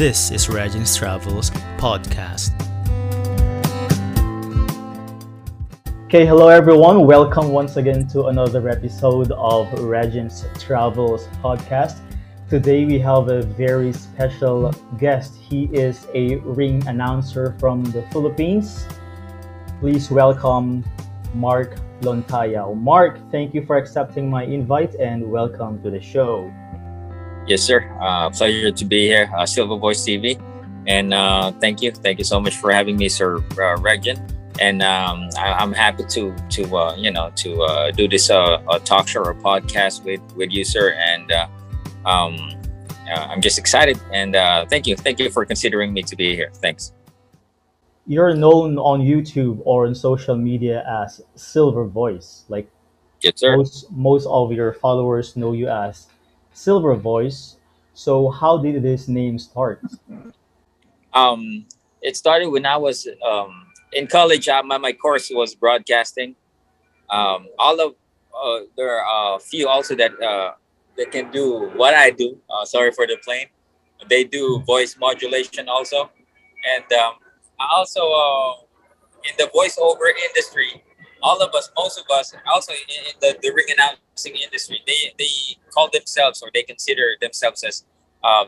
This is Regin's Travels Podcast. Okay, hello everyone. Welcome once again to another episode of Regin's Travels Podcast. Today we have a very special guest. He is a ring announcer from the Philippines. Please welcome Mark Lontayao. Mark, thank you for accepting my invite and welcome to the show. Yes, sir. Pleasure to be here, Silver Voice TV. And thank you so much for having me, Sir Regin. And I'm happy to do this talk show or podcast with you, sir. And I'm just excited. And thank you for considering me to be here. Thanks. You're known on YouTube or on social media as Silver Voice. Like, yes, sir. Most of your followers know you as Silver Voice. So how did this name start? It started when I was in college. My course was broadcasting. There are a few also that can do what I do. Sorry for the plane. They do voice modulation also, and also in the voiceover industry. Most of us, also in the ring announcing industry, they call themselves, or they consider themselves as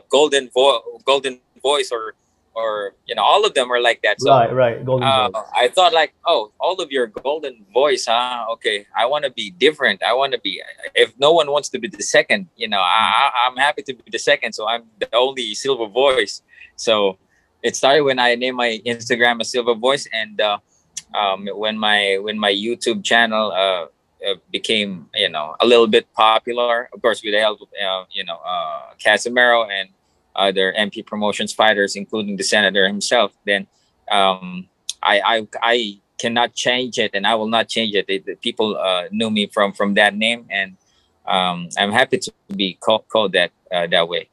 golden voice, or all of them are like that. So, right, golden voice. I thought like, oh, all of your golden voice, huh? Okay, I want to be different. I want to be. If no one wants to be the second, I'm happy to be the second. So I'm the only Silver Voice. So it started when I named my Instagram a Silver Voice, and when my YouTube channel became a little bit popular, of course with the help of Casimero and other MP Promotions fighters, including the senator himself, then I cannot change it, and I will not change it. The people knew me from that name, and I'm happy to be called that that way.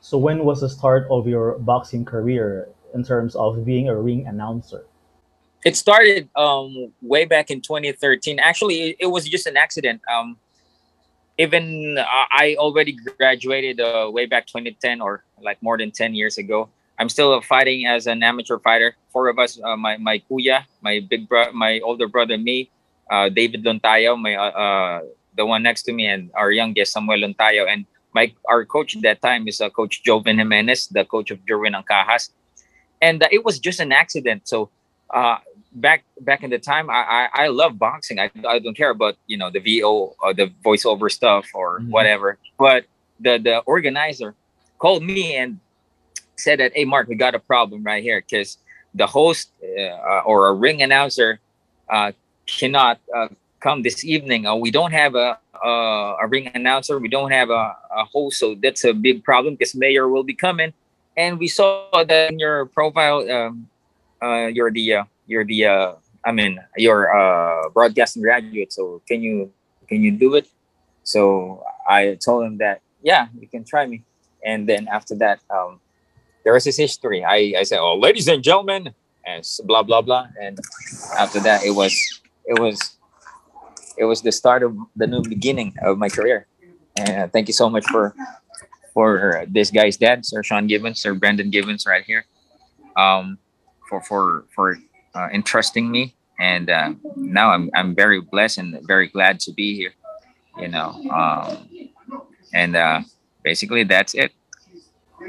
So when was the start of your boxing career in terms of being a ring announcer? It started way back in 2013. Actually, it was just an accident. I already graduated way back 2010, or like more than 10 years ago. I'm still fighting as an amateur fighter. Four of us, my kuya, my big brother, my older brother, me, David Lontayao, my the one next to me, and our youngest, Samuel Lontayao. And our coach at that time is Coach Joven Jimenez, the coach of Jerwin Ancajas. And it was just an accident. So back in the time, I love boxing. I don't care about the VO or the voiceover stuff or whatever. But the organizer called me and said that, hey Mark, we got a problem right here, because the host or a ring announcer cannot come this evening. We don't have a ring announcer. We don't have a host, so that's a big problem because Mayor will be coming. And we saw that in your profile. You're broadcasting graduate, so can you do it? So I told him that, yeah, you can try me. And then after that, there was this history. I said, oh, ladies and gentlemen, and blah blah blah. And after that, it was the start of the new beginning of my career. And thank you so much for this guy's dad, Sir Sean Gibbons, Sir Brandon Gibbons, right here. For entrusting me, and now I'm very blessed and very glad to be here, and basically that's it.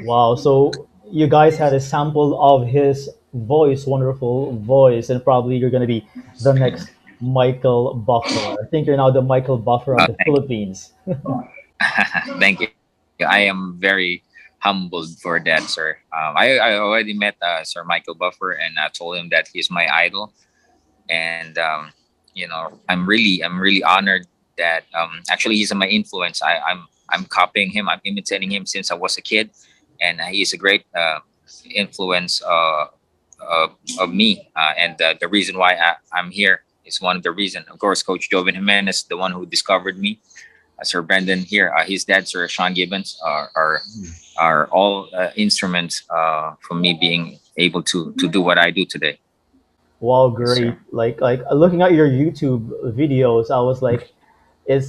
Wow! So you guys had a sample of his voice, wonderful voice, and probably you're gonna be the next Michael Buffer. I think you're now the Michael Buffer of the Philippines. Thank you. I am very humbled for that, sir. I already met Sir Michael Buffer, and I told him that he's my idol, and I'm really honored that actually he's my influence. I'm copying him. I'm imitating him since I was a kid, and he's a great influence of me. And the reason why I'm here is one of the reason. Of course, Coach Joven Jimenez, the one who discovered me. Sir Brandon here, his dad, Sir Sean Gibbons, are all instruments for me being able to do what I do today. Wow, great! So, like looking at your YouTube videos, I was like, I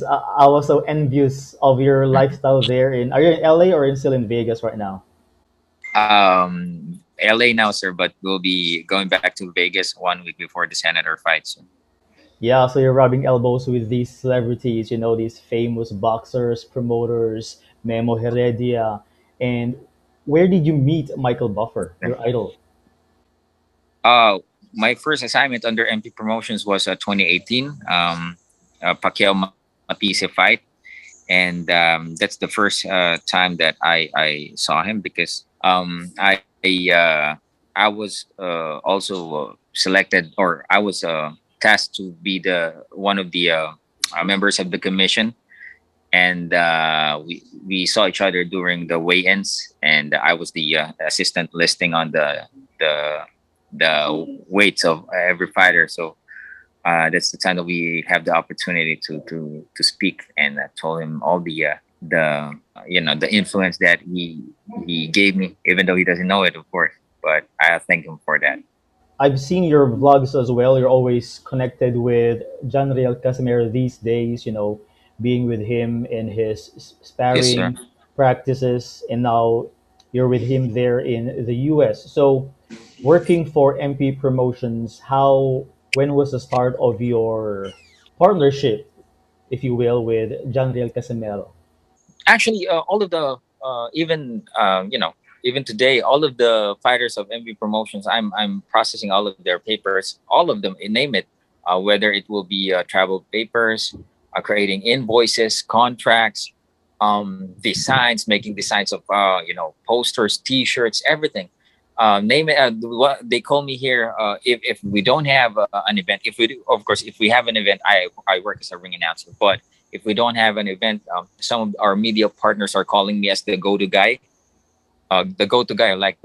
was so envious of your lifestyle there. Are you in LA or still in Vegas right now? LA now, sir, but we'll be going back to Vegas 1 week before the Senator fight. So. Yeah, so you're rubbing elbows with these celebrities, you know, these famous boxers, promoters, Memo Heredia. And where did you meet Michael Buffer, your idol? My first assignment under MP Promotions was 2018, Pacquiao Matisse fight. And that's the first time that I saw him, because I was also selected, or I was tasked to be the one of the members of the commission, and we saw each other during the weigh-ins, and I was the assistant listing on the weights of every fighter. So that's the time that we have the opportunity to speak, and I told him all the influence that he gave me, even though he doesn't know it, of course, but I thank him for that. I've seen your vlogs as well. You're always connected with John Riel Casimero these days, you know, being with him in his sparring practices, and now you're with him there in the U.S. So working for MP Promotions, when was the start of your partnership, if you will, with John Riel Casimero? Actually, all of the, even today, all of the fighters of MP Promotions, I'm processing all of their papers, all of them, name it, whether it will be travel papers, creating invoices, contracts, designs, making designs of, posters, T-shirts, everything. Name it. What they call me here. If we don't have an event, if we do, of course, if we have an event, I work as a ring announcer. But if we don't have an event, some of our media partners are calling me as the go-to guy. The go-to guy, like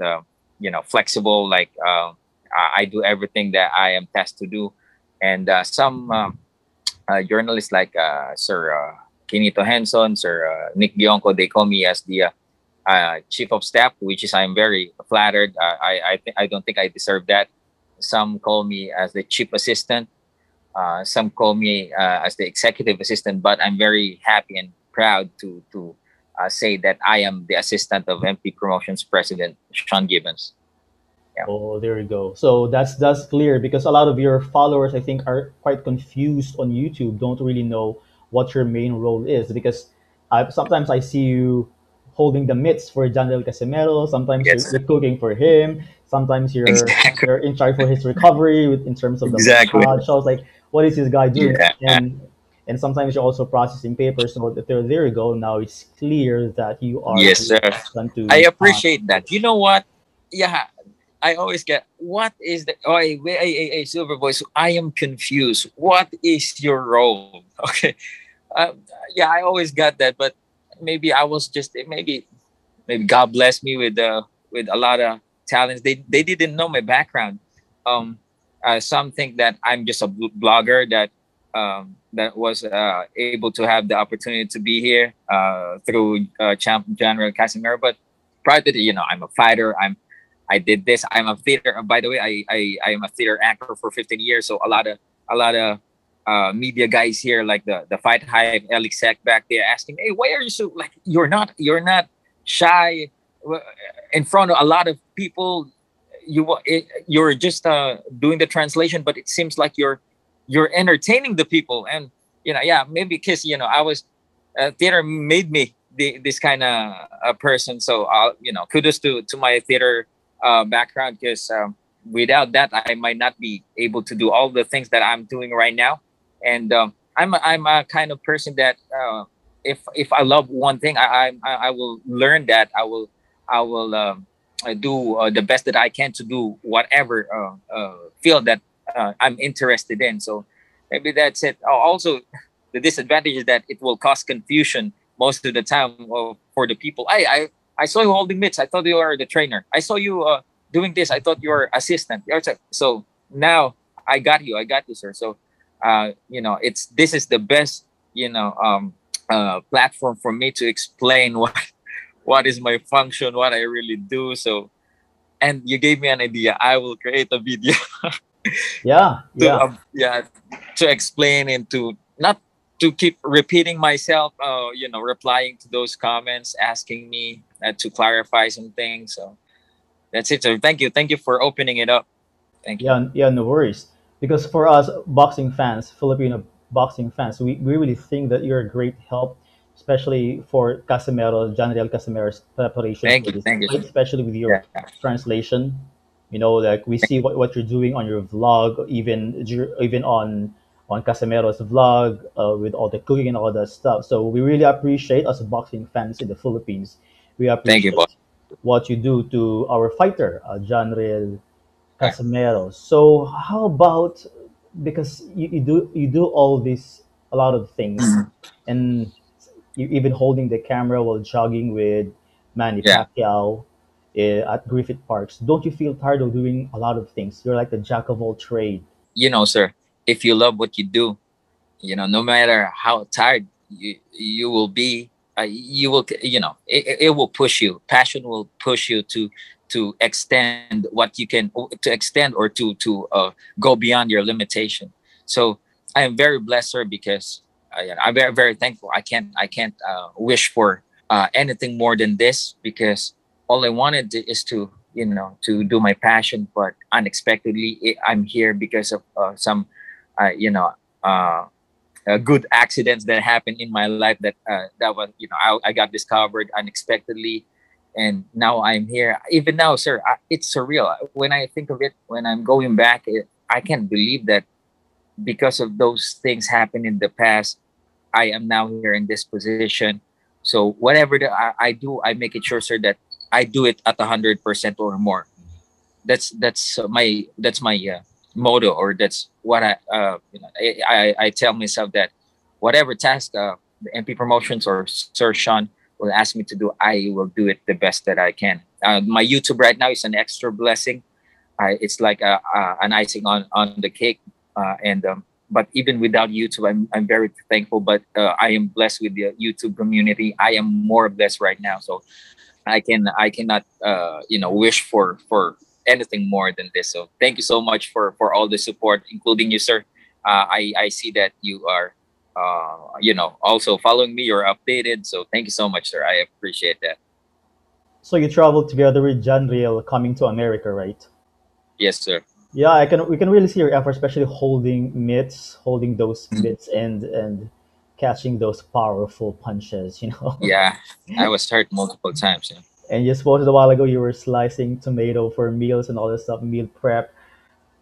flexible. Like I do everything that I am tasked to do. And some journalists, like Sir Kinito Henson, Sir Nick Gionco, they call me as the chief of staff, which is, I'm very flattered. I don't think I deserve that. Some call me as the chief assistant. Some call me as the executive assistant. But I'm very happy and proud to say that I am the assistant of MP Promotions President Sean Gibbons. Yeah. Oh, there you go. So that's clear, because a lot of your followers, I think, are quite confused on YouTube. Don't really know what your main role is, because sometimes I see you holding the mitts for John Riel Casimero. Sometimes you're cooking for him. Sometimes you're in charge for his recovery in terms of the massage. So I was like, what is this guy doing? Yeah. And sometimes you're also processing papers. So there you go. Now it's clear that you are. Yes, sir. I appreciate that. You know what? Yeah, I always get, what is the, Silver Voice, I am confused. What is your role? Okay. Yeah, I always got that, but maybe I was just, maybe God blessed me with a lot of talents. They didn't know my background. Some think that I'm just a blogger that was able to have the opportunity to be here through Champ John Riel Casimero. But prior to that, I'm a fighter. I did this. I'm a theater. By the way, I am a theater anchor for 15 years. So a lot of media guys here, like the Fight Hive, Alex Sack back there, asking, hey, why are you so, like, you're not shy in front of a lot of people? You're just doing the translation, but it seems like you're entertaining the people. And maybe because I was theater made me this kind of a person. So kudos to my theater background, because without that, I might not be able to do all the things that I'm doing right now. And I'm a kind of person that if I love one thing, I will learn that. I will do the best that I can to do whatever field that I'm interested in. So maybe that's it. Also, the disadvantage is that it will cause confusion most of the time for the people. I saw you holding mitts. I thought you were the trainer. I saw you doing this. I thought you were assistant. So now I got you, sir. So, this is the best, platform for me to explain what is my function, what I really do. So, and you gave me an idea. I will create a video. To explain, and to not to keep repeating myself, replying to those comments, asking me to clarify some things. So That's it, sir. Thank you. Thank you for opening it up. Thank you. Yeah, no worries. Because for us boxing fans, Filipino boxing fans, we really think that you're a great help, especially for Casimero, John Riel Casimero's preparation. Thank you. Especially with your translation. You know, like we see what you're doing on your vlog, even on Casimero's vlog with all the cooking and all that stuff. So we really appreciate, as boxing fans in the Philippines, we appreciate what you do to our fighter, John Riel Casimero. So how about, because you do all these, a lot of things, and you even holding the camera while jogging with Manny Pacquiao at Griffith Parks. Don't you feel tired of doing a lot of things? You're like the jack of all trade. You know, sir, if you love what you do, you know, no matter how tired you will be, you will, you know, it will push you. Passion will push you to extend what you can, to extend or to go beyond your limitation. So I am very blessed, sir, because I'm very, very thankful. I can't wish for anything more than this, because all I wanted is to, you know, to do my passion, but unexpectedly I'm here because of some, you know, good accidents that happened in my life that was, you know, I got discovered unexpectedly. And now I'm here. Even now, sir, it's surreal. When I think of it, when I'm going back, I can't believe that because of those things happened in the past, I am now here in this position. So whatever I do, I make it sure, sir, that I do it at 100% or more. That's my motto, or that's what I tell myself, that whatever task the MP Promotions or Sir Sean will ask me to do, I will do it the best that I can. My YouTube right now is an extra blessing. It's like an icing on the cake. But even without YouTube, I'm very thankful. But I am blessed with the YouTube community. I am more blessed right now, so I cannot you know, wish for anything more than this. So thank you so much for all the support, including you, sir. I see that you are you know, also following me. You're updated, so thank you so much, sir. I appreciate that. So you traveled together with John Riel coming to America, right? Yes, sir. Yeah, we can really see your effort, especially holding those mitts and catching those powerful punches, you know. Yeah, I was hurt multiple times. Yeah. And you spoke a while ago, you were slicing tomato for meals and all this stuff, meal prep.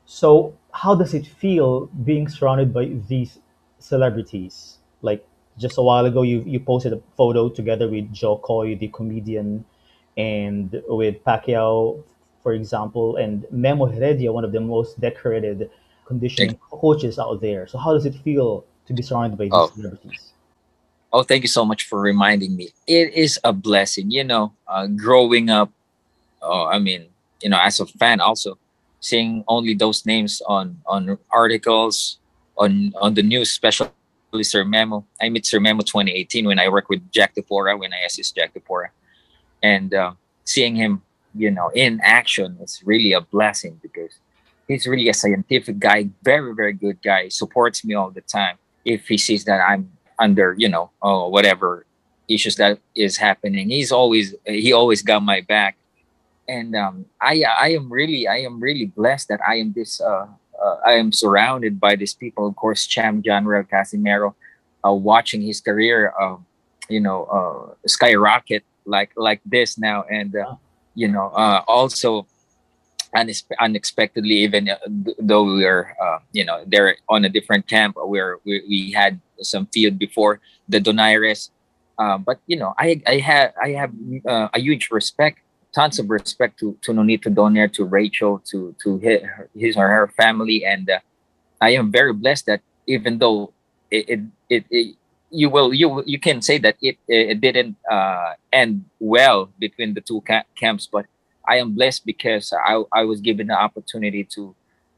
So how does it feel being surrounded by these celebrities? Like just a while ago, you posted a photo together with Joe Koy, the comedian, and with Pacquiao, for example, and Memo Heredia, one of the most decorated conditioning coaches out there. So how does it feel to be surrounded by these celebrities? Oh, thank you so much for reminding me. It is a blessing, you know, growing up. I mean, you know, as a fan also, seeing only those names on articles, on the news, especially Sir Memo. I met Sir Memo 2018 when I worked with Jack Tepora, when I assist Jack Tepora. And seeing him, you know, in action, it's really a blessing, because he's really a scientific guy, very, very good guy, supports me all the time. If he sees that I'm under, you know, whatever issues that is happening, he always got my back. And I am really blessed that I am this, I am surrounded by these people. Of course, champ John Riel Casimero, watching his career, you know, skyrocket like this now. And, you know, also unexpectedly, even though we were, you know, they're on a different camp where we had some feud before, the Donaires. But, you know, I have a huge respect, tons of respect to Nonito Donaire, to Rachel, to his or her family. And I am very blessed that even though it you can say that it didn't end well between the two camps, but I am blessed because I was given the opportunity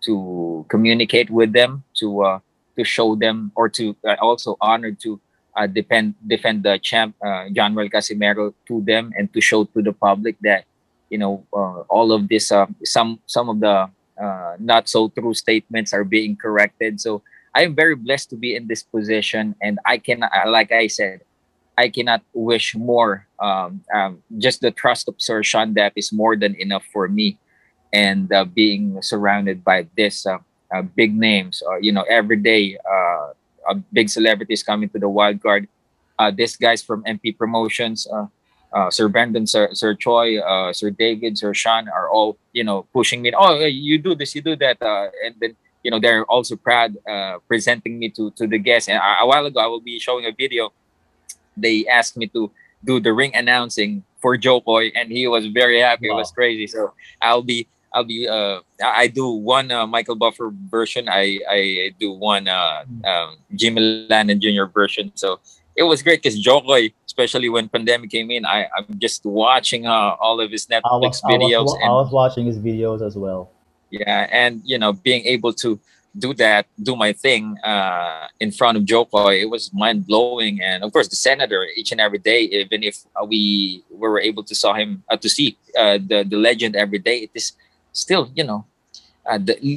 to communicate with them, to show them, or to also honored to defend the champ John Riel Casimero to them, and to show to the public that, you know, all of this, some of the not so true statements are being corrected. So I am very blessed to be in this position, and I can, like I said, I cannot wish more. Just the trust of Sir Sean Depp is more than enough for me. And being surrounded by this big names, you know, every day, big celebrities coming to the Wild Card. These guys from MP Promotions, Sir Brandon, Sir Choi, Sir David, Sir Sean are all, you know, pushing me. Oh, you do this, you do that. And then, you know, they're also proud presenting me to the guests. And a while ago, I will be showing a video. They asked me to do the ring announcing for Joe Koy, and he was very happy. Wow. It was crazy. So I do one Michael Buffer version. I do one Jimmy Lannon Jr. version. So it was great because Joe Koy, especially when pandemic came in, I'm just watching all of his Netflix videos. I was watching his videos as well. Yeah, and you know, being able to do that, do my thing in front of Joe Koy, it was mind-blowing. And of course, the senator, each and every day, even if we were able to saw him to see the legend every day, it is still, you know,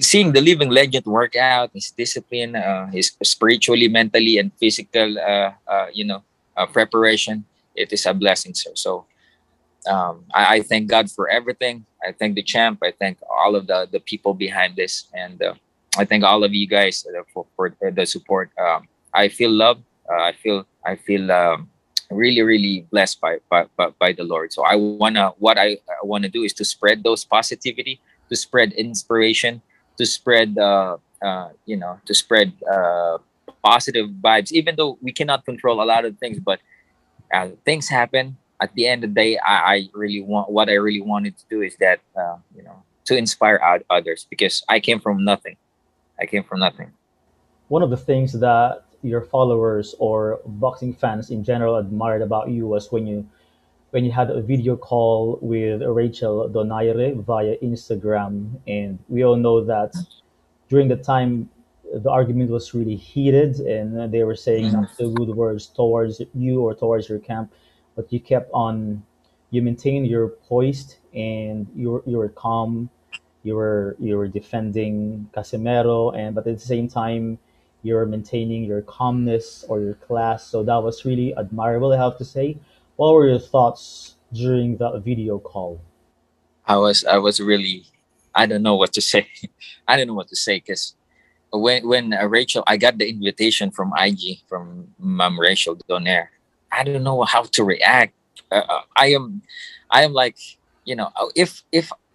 seeing the living legend work out, his discipline, his spiritually, mentally, and physical, you know, preparation, it is a blessing, sir. So I thank God for everything. I thank the champ. I thank all of the people behind this, and I thank all of you guys for the support. I feel loved. I feel really, really blessed by the Lord. So what I wanna do is to spread those positivity, to spread inspiration, to spread you know, to spread positive vibes. Even though we cannot control a lot of things, but things happen. At the end of the day, what I really wanted to do is that you know, to inspire others, because I came from nothing. I came from nothing. One of the things that your followers or boxing fans in general admired about you was when you had a video call with Rachel Donaire via Instagram. And we all know that during the time, the argument was really heated and they were saying not so good words towards you or towards your camp, but you kept on, you maintained your poise and you were calm. You were defending Casimero, but at the same time, you were maintaining your calmness or your class. So that was really admirable, I have to say. What were your thoughts during that video call? I was really, I don't know what to say. I don't know what to say, because when Rachel, I got the invitation from IG, from Ma'am Rachel Donaire. I don't know how to react. I am like, you know, if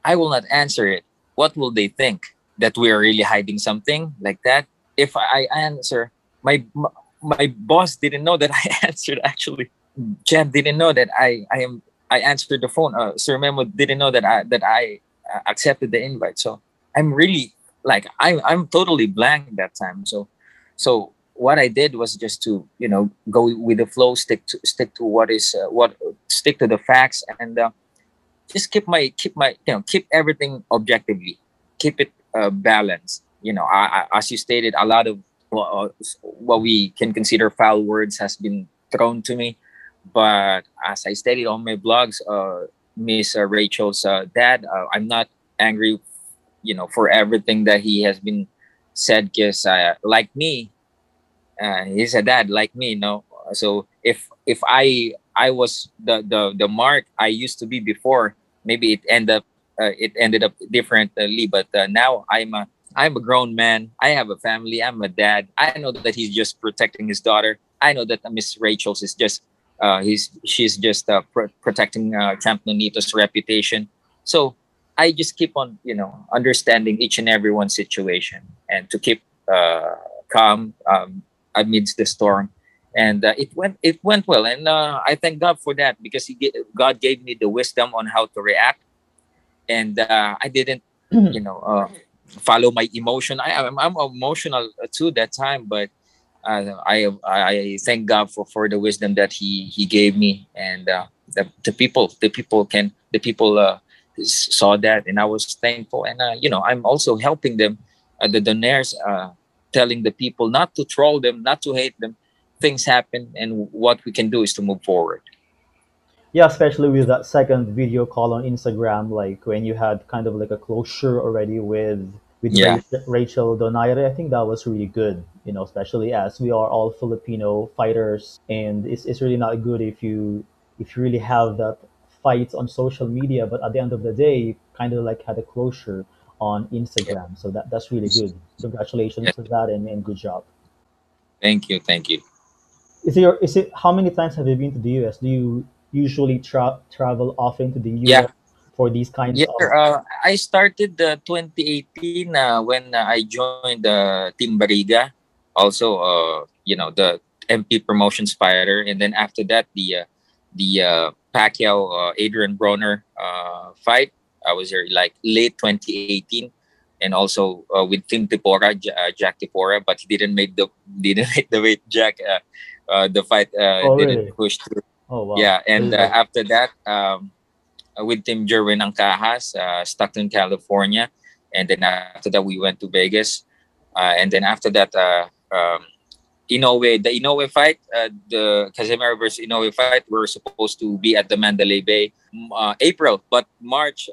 I will not answer it, what will they think? That we are really hiding something like that? If I answer, my boss didn't know that I answered, actually. Jeb didn't know that I answered the phone. Sir Memo didn't know that I accepted the invite. So I'm really like, I'm totally blank that time. So what I did was just to, you know, go with the flow, stick to what is stick to the facts, and just keep my you know, keep everything objectively, keep it balanced. You know, I as you stated, a lot of what we can consider foul words has been thrown to me, but as I stated on my blogs, Miss Rachel's dad, I'm not angry, you know, for everything that he has been said, because like me, he's a dad like me, you know. So if I was the Mark I used to be before, maybe it ended up differently, but now I'm a grown man. I have a family. I'm a dad. I know that he's just protecting his daughter. I know that Miss Rachel's is just she's just protecting Camp Nonito's reputation. So I just keep on, you know, understanding each and everyone's situation, and to keep calm amidst the storm. And it went well, and I thank God for that, because God gave me the wisdom on how to react, and I didn't, you know, follow my emotion. I'm emotional too that time, but I thank God for the wisdom that He gave me, and the people saw that, and I was thankful, and you know, I'm also helping them, the Donairs, telling the people not to troll them, not to hate them. Things happen, and what we can do is to move forward. Yeah, especially with that second video call on Instagram, like when you had kind of like a closure already with with Rachel Donaire. I think that was really good, you know, especially as we are all Filipino fighters, and it's really not good if you really have that fight on social media, but at the end of the day, you kind of like had a closure on Instagram. So that's really good. Congratulations to that, and good job. Thank you, thank you. Is it how many times have you been to the US? Do you usually travel often to the US for these kinds of? I started 2018 when I joined Team Bariga, also you know, the MP Promotions fighter, and then after that the Pacquiao Adrian Broner fight. I was there like late 2018, and also with Team Tepora, Jack Tepora, but he didn't make the weight. Jack the fight didn't push through. Oh, wow. Yeah, and after that, with Team Jerwin Ancajas, Stockton, California, and then after that we went to Vegas, and then after that, Inoue, the Inoue fight, the Casimero versus Inoue fight, were supposed to be at the Mandalay Bay, April, but March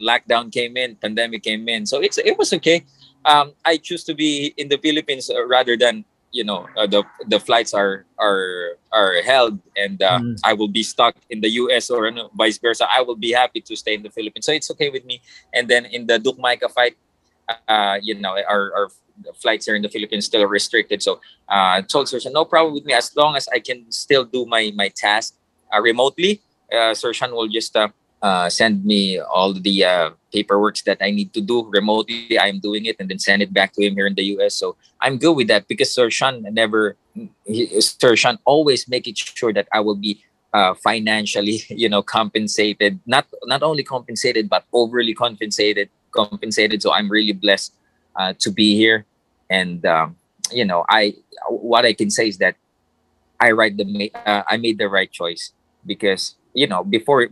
lockdown came in, pandemic came in, so it was okay. I choose to be in the Philippines rather than, you know, the flights are held, and I will be stuck in the US or vice versa. I will be happy to stay in the Philippines, so it's okay with me. And then in the Duke Micah fight, you know, our flights here in the Philippines still restricted, so told Sershan, no problem with me as long as I can still do my task remotely. Sershan will just send me all the paperwork that I need to do remotely. I'm doing it and then send it back to him here in the US. So I'm good with that because Sershan always making sure that I will be financially, you know, compensated. Not only compensated, but overly compensated. So I'm really blessed to be here. And you know, what I can say is that I made the right choice, because you know, before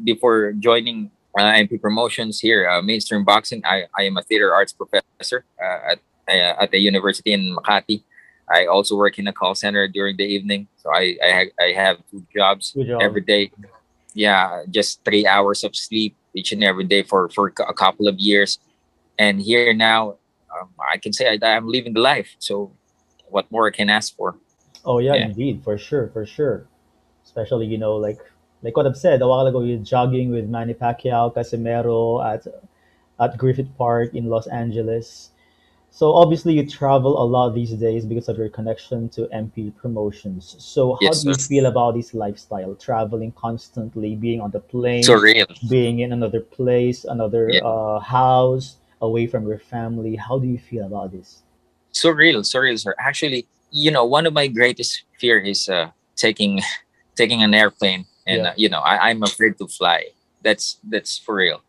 joining MP Promotions here, mainstream boxing, I am a theater arts professor at the university in Makati. I also work in a call center during the evening, so I have two jobs every day. Yeah, just 3 hours of sleep each and every day for a couple of years, and here now I can say I'm living the life. So, what more I can ask for? Oh yeah. Indeed, for sure. Especially, you know, like what I've said a while ago, you're jogging with Manny Pacquiao, Casimero at Griffith Park in Los Angeles. So obviously you travel a lot these days because of your connection to MP Promotions. So how do you feel about this lifestyle, traveling constantly, being on the plane, being in another place, another house, away from your family? How do you feel about this? Surreal, sir. Actually, you know, one of my greatest fear is taking an airplane. And you know, I'm afraid to fly. That's for real.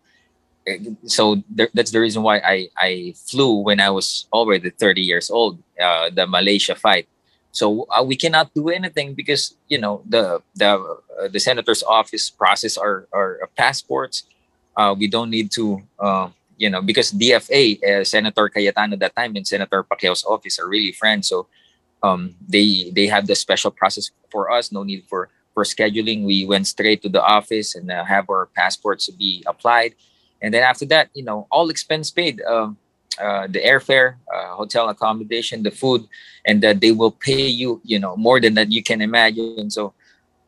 So that's the reason why I flew when I was already 30 years old, the Malaysia fight. So we cannot do anything because, you know, the senator's office process our passports. We don't need to, you know, because DFA, Senator Cayetano at that time and Senator Pacquiao's office are really friends. So they have the special process for us. No need for scheduling. We went straight to the office and have our passports be applied, and then after that, you know, all expense paid, the airfare, hotel accommodation, the food, and that they will pay you, you know, more than that you can imagine. So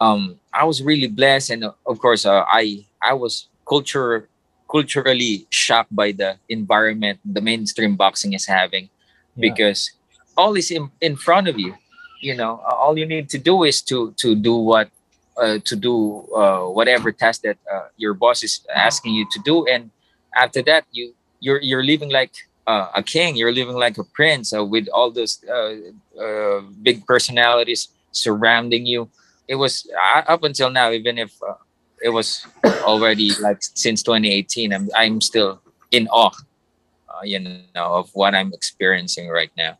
I was really blessed, and of course I was culturally shocked by the environment the mainstream boxing is having, because all is in front of you. You know, all you need to do is to do whatever task that your boss is asking you to do, and after that you're living like a king. You're living like a prince with all those big personalities surrounding you. It was up until now, even if it was already like since 2018. I'm still in awe, you know, of what I'm experiencing right now.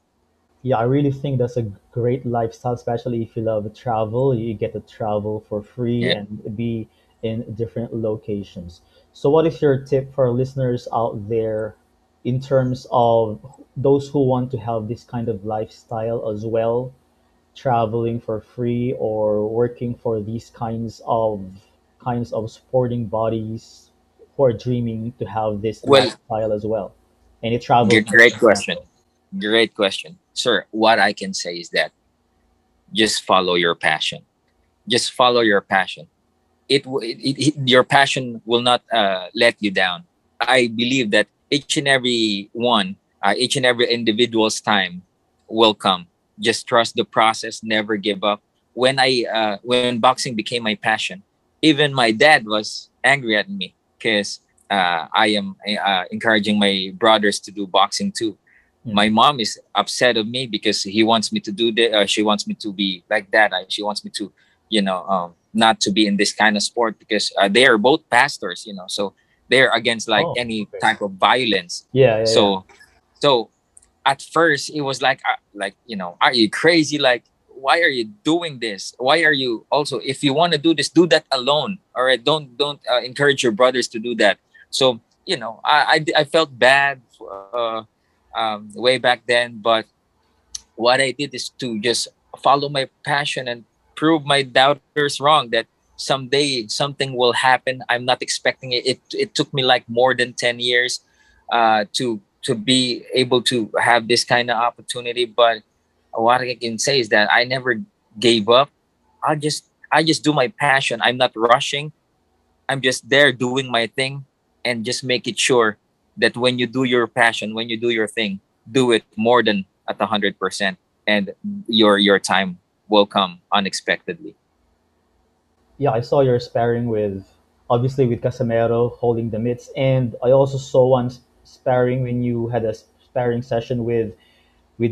Yeah, I really think that's a great lifestyle, especially if you love travel. You get to travel for free and be in different locations. So what is your tip for listeners out there in terms of those who want to have this kind of lifestyle as well, traveling for free or working for these kinds of sporting bodies who are dreaming to have this lifestyle as well? and it traveled. Great question. Great question. Sir, what I can say is that just follow your passion. Just follow your passion. Your passion will not let you down. I believe that each and every individual's time will come. Just trust the process. Never give up. When boxing became my passion, even my dad was angry at me because I am encouraging my brothers to do boxing too. Mm-hmm. My mom is upset of me because he wants me to do that. She wants me to be like that. She wants me to, not to be in this kind of sport because they are both pastors, so they're against any type of violence. So at first it was are you crazy? Why are you doing this? Why are you if you want to do this, do that alone. All right. Don't encourage your brothers to do that. So, I felt bad way back then. But what I did is to just follow my passion and prove my doubters wrong that someday something will happen. I'm not expecting it. It took me more than 10 years to be able to have this kind of opportunity. But what I can say is that I never gave up. I just do my passion. I'm not rushing. I'm just there doing my thing and just make it sure that when you do your passion, when you do your thing, do it more than at 100%, and your time will come unexpectedly. Yeah, I saw your sparring with Casimero holding the mitts, and I also saw one sparring when you had a sparring session with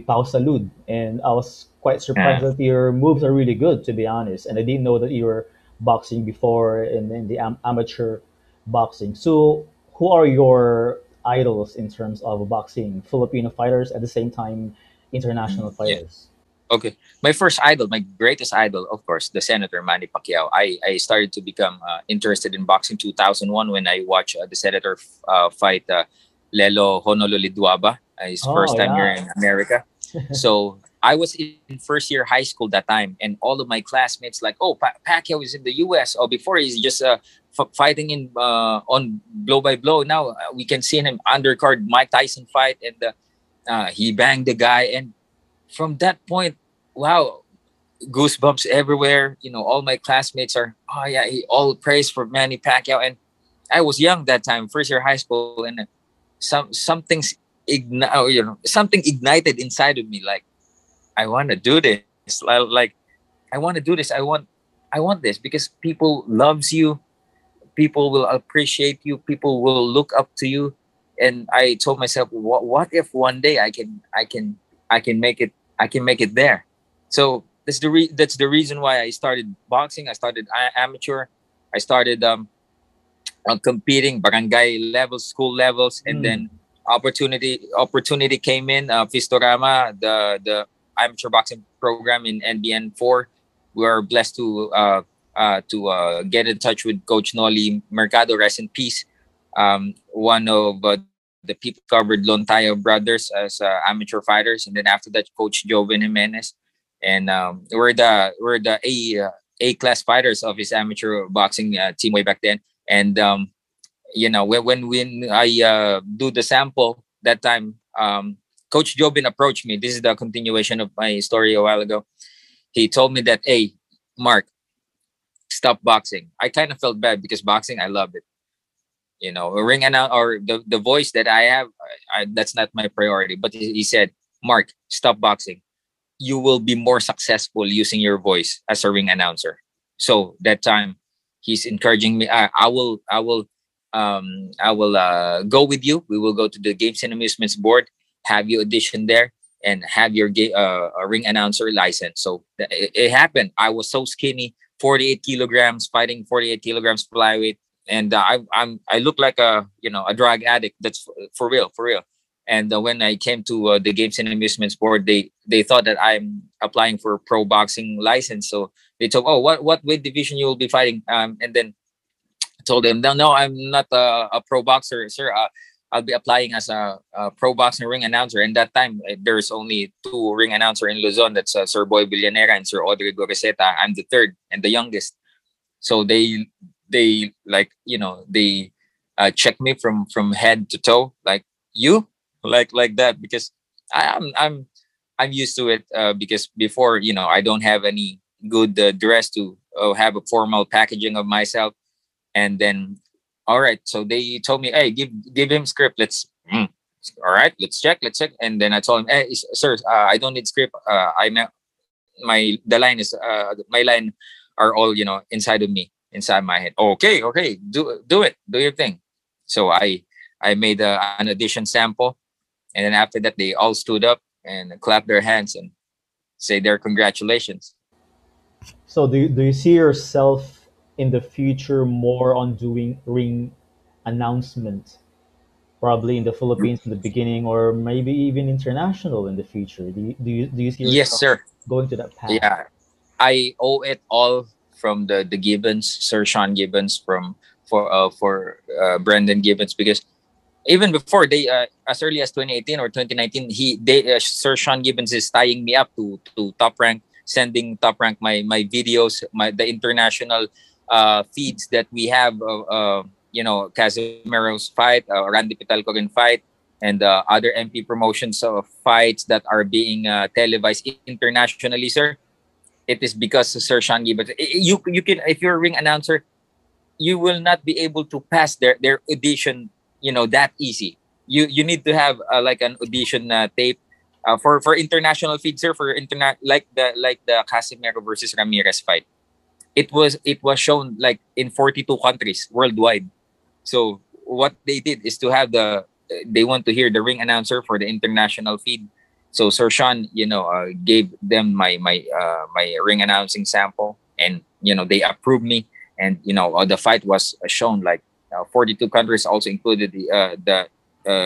Pau Salud, and I was quite surprised that your moves are really good, to be honest, and I didn't know that you were boxing before and then the amateur boxing. So who are your idols in terms of boxing? Filipino fighters, at the same time international fighters? Okay, my first idol, my greatest idol, of course, the Senator Manny Pacquiao. I started to become interested in boxing 2001 when I watched the Senator fight Lehlohonolo Ledwaba. His first time here in America. So I was in first year high school that time, and all of my classmates Pacquiao is in the U.S. Before he's just fighting in on blow by blow. Now we can see him undercard Mike Tyson fight, and he banged the guy. And from that point, wow, goosebumps everywhere. All my classmates are he all praise for Manny Pacquiao, and I was young that time, first year high school, and something's. Something ignited inside of me. I want to do this. I want to do this. I want this because people loves you. People will appreciate you. People will look up to you. And I told myself, what if one day I can make it there? So that's the reason why I started boxing. I started amateur. I started competing barangay levels, school levels, and then. Opportunity came in. Fistorama, the amateur boxing program in NBN4. We were blessed to get in touch with Coach Noli Mercado, rest in peace. One of the people covered Lontayao brothers as amateur fighters, and then after that, Coach Joven Jimenez, and we're the A class fighters of his amateur boxing team way back then, and. When I do the sample that time, Coach Jobin approached me. This is the continuation of my story a while ago. He told me that, hey, Mark, stop boxing. I kind of felt bad because boxing, I loved it. Ring announce or the voice that I have, that's not my priority. But he said, Mark, stop boxing. You will be more successful using your voice as a ring announcer. So that time, he's encouraging me. I will go with you. We will go to the Games and Amusements Board, have you audition there, and have your ring announcer license. So it happened. I was so skinny, 48 kilograms, fighting 48 kilograms flyweight, and I look like a drug addict. That's for real. And when I came to the Games and Amusements Board, they thought that I'm applying for a pro boxing license. So they told, what weight division you will be fighting, and then. Told him, no, I'm not a pro boxer, sir. I'll be applying as a pro boxing ring announcer. And that time, there's only two ring announcer in Luzon. That's Sir Boy Billionera and Sir Audrey Goreseta. I'm the third and the youngest. So they check me from head to toe. You like that, because I'm used to it, because before, you know, I don't have any good dress to have a formal packaging of myself. And then, all right, so they told me, hey, give him script. All right, let's check. And then I told him, hey, sir, I don't need script. My line are all, you know, inside my head. Okay, do it, do your thing. So I made an audition sample, and then after that, they all stood up and clap their hands and say their congratulations. So do you see yourself in the future more on doing ring announcement, probably in the Philippines in the beginning, or maybe even international in the future? Do you see yourself going to that path? Yeah, I owe it all from the Gibbons, Sir Sean Gibbons, for Brandon Gibbons, because even before they, as early as 2018 or 2019, Sir Sean Gibbons is tying me up to Top Rank, sending Top Rank my videos, the international feeds that we have, you know, Casimiro's fight, Randy Pitalcorin fight, and other MP Promotions fights that are being televised internationally, sir. It is because Sir Sean Gibbons. You can, if you're a ring announcer, you will not be able to pass their audition, you know, that easy. You need to have like an audition tape for international feeds, sir, for like the Casimero versus Ramirez fight. It was shown like in 42 countries worldwide. So what they did is to have they want to hear the ring announcer for the international feed. So Sir Sean, you know, gave them my ring announcing sample, and you know, they approved me, and you know, the fight was shown like 42 countries, also included the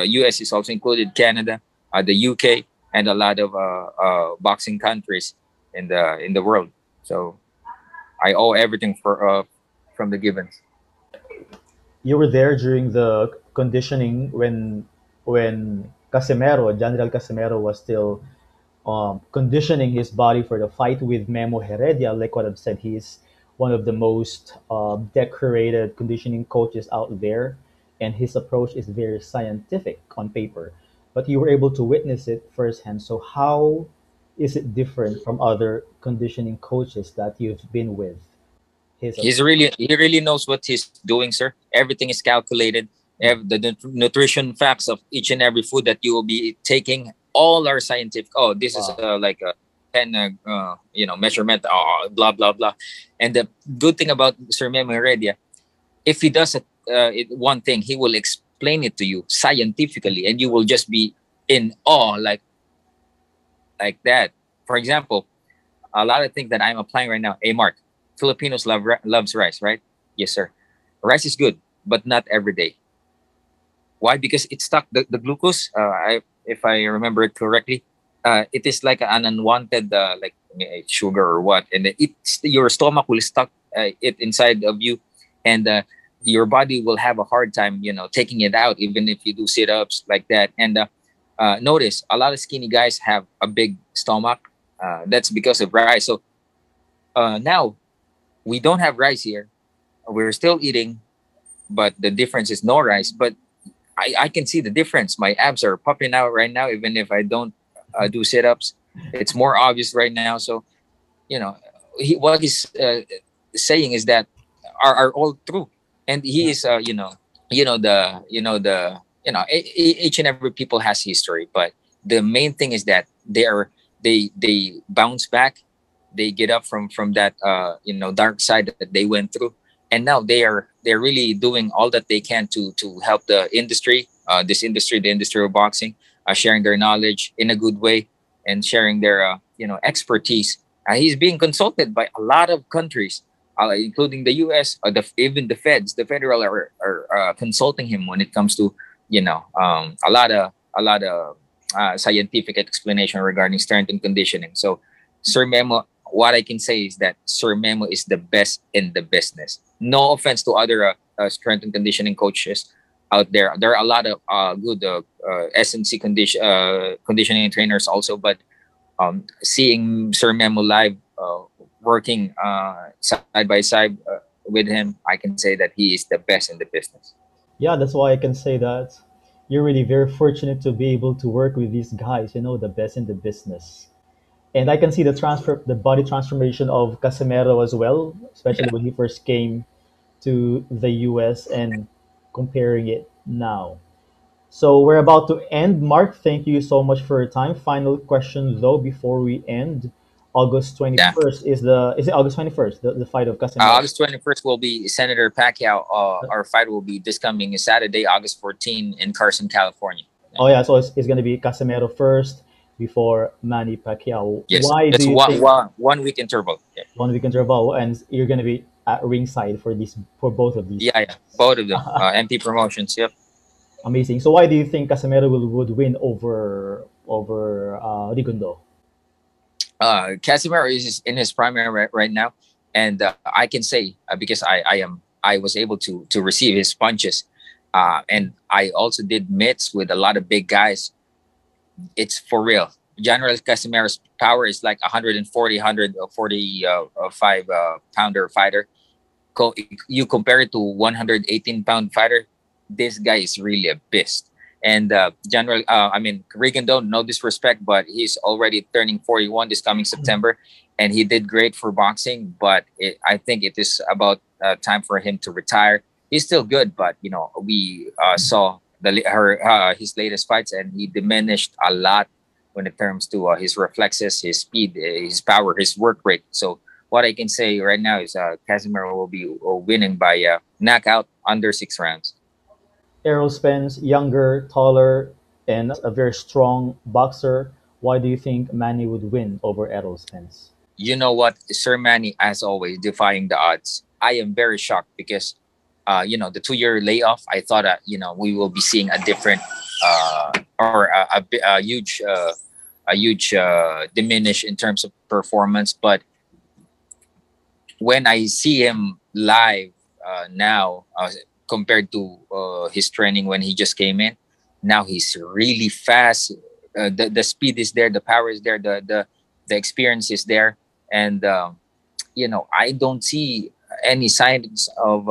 US is also included, Canada, the UK, and a lot of boxing countries in the world. So I owe everything from the Gibbons. You were there during the conditioning when Casimero, John Riel Casimero, was still conditioning his body for the fight with Memo Heredia. Like what I've said, he's one of the most decorated conditioning coaches out there, and his approach is very scientific on paper, but you were able to witness it firsthand. So how is it different from other conditioning coaches that you've been with? He really knows what he's doing, sir. Everything is calculated. The nutrition facts of each and every food that you will be taking, all are scientific. Oh, this is like a 10, you know, measurement, blah, blah, blah. And the good thing about Sir Memo Heredia, if he does one thing, he will explain it to you scientifically, and you will just be in awe like that. For example, a lot of things that I'm applying right now. Hey, Mark, Filipinos loves rice, right? Yes, sir. Rice is good, but not every day. Why? Because it stuck the glucose. If I remember it correctly, it is like an unwanted like sugar or what, and your stomach will stuck it inside of you, and your body will have a hard time, you know, taking it out, even if you do sit-ups like that. And notice a lot of skinny guys have a big stomach. That's because of rice. So now we don't have rice here. We're still eating, but the difference is no rice. But I can see the difference. My abs are popping out right now, even if I don't do sit-ups. It's more obvious right now. So, you know, what he's saying is that are all true, and he is, each and every people has history, but the main thing is that they bounce back, they get up from that dark side that they went through. And now they're really doing all that they can to help the industry, the industry of boxing, sharing their knowledge in a good way and sharing their expertise. He's being consulted by a lot of countries, including the U.S., even the feds. The federal are consulting him when it comes to a lot of scientific explanation regarding strength and conditioning. So, Sir Memo, what I can say is that Sir Memo is the best in the business. No offense to other strength and conditioning coaches out there. There are a lot of good S&C conditioning trainers also, but seeing Sir Memo live, working side by side with him, I can say that he is the best in the business. Yeah, that's why I can say that you're really very fortunate to be able to work with these guys, you know, the best in the business. And I can see the body transformation of Casimero as well, especially when he first came to the U.S. and comparing it now. So we're about to end. Mark, thank you so much for your time. Final question though before we end. August 21st is it August 21st the fight of Casimero? August 21st will be Senator Pacquiao. Our fight will be this coming Saturday, August 14, in Carson, California. Oh yeah, so it's going to be Casimero first before Manny Pacquiao. Yes, it's one week interval. Yeah. 1 week interval, and you're going to be at ringside for both of these. Yeah, yeah, both of them. MP Promotions. Yep. Amazing. So why do you think Casimero would win over Rigondeaux? Casimero is in his primary right now, and I can say because I was able to receive his punches, and I also did mitts with a lot of big guys. It's for real. John Riel Casimero's power is like 145 pounder fighter. You compare it to 118 pound fighter, this guy is really a beast. And Rigondeaux, no disrespect, but he's already turning 41 this coming September, and he did great for boxing. But I think it is about time for him to retire. He's still good, but you know, we saw his latest fights, and he diminished a lot when it comes to his reflexes, his speed, his power, his work rate. So what I can say right now is Casimero will be winning by knockout under 6 rounds. Errol Spence, younger, taller, and a very strong boxer. Why do you think Manny would win over Errol Spence? You know what, Sir Manny, as always, defying the odds. I am very shocked because, the 2-year layoff, I thought that, we will be seeing a different or a huge diminish in terms of performance. But when I see him live now, compared to his training when he just came in, now he's really fast. The speed is there, the power is there, the experience is there, and I don't see any signs of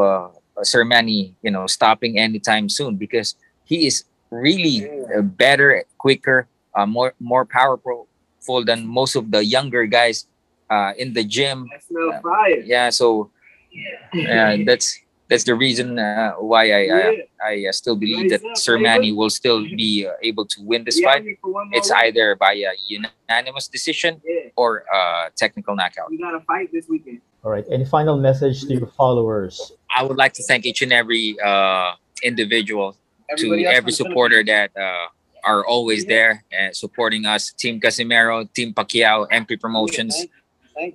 Sir Manny stopping anytime soon, because he is really better, quicker, more powerful than most of the younger guys in the gym. That's no fire. Yeah, so that's the reason why I still believe that Sir Manny will still be able to win this fight. It's either by a unanimous decision or a technical knockout. We got a fight this weekend. All right. Any final message to your followers? I would like to thank each and every individual, to every supporter that are always there and supporting us. Team Casimero, Team Pacquiao, MP Promotions.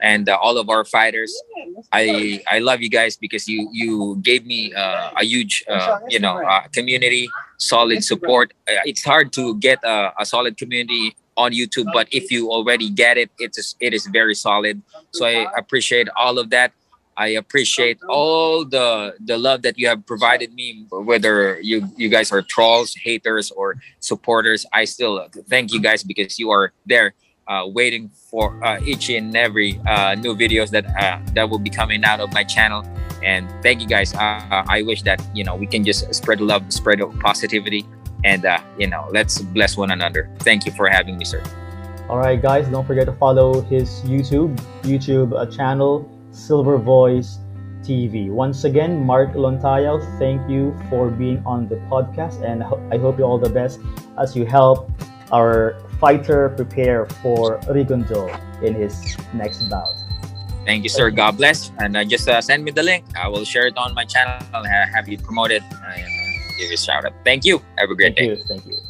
And all of our fighters, I love you guys because you gave me a huge community, solid support. It's hard to get a solid community on YouTube, but if you already get it, it is very solid. So I appreciate all of that. I appreciate all the love that you have provided me, whether you guys are trolls, haters, or supporters. I still thank you guys because you are there. Waiting for each and every new videos that will be coming out of my channel. And thank you guys. I wish that we can just spread love, spread positivity, and let's bless one another. Thank you for having me, sir. All right, guys, don't forget to follow his YouTube channel, Silver Voice TV. Once again, Mark Lontayao, thank you for being on the podcast, and I hope you all the best as you help our fighter prepare for Rigondeaux in his next bout. Thank you, sir. God bless. And just send me the link. I will share it on my channel. Have you promoted? Give you a shout out. Thank you. Have a great day. Thank you.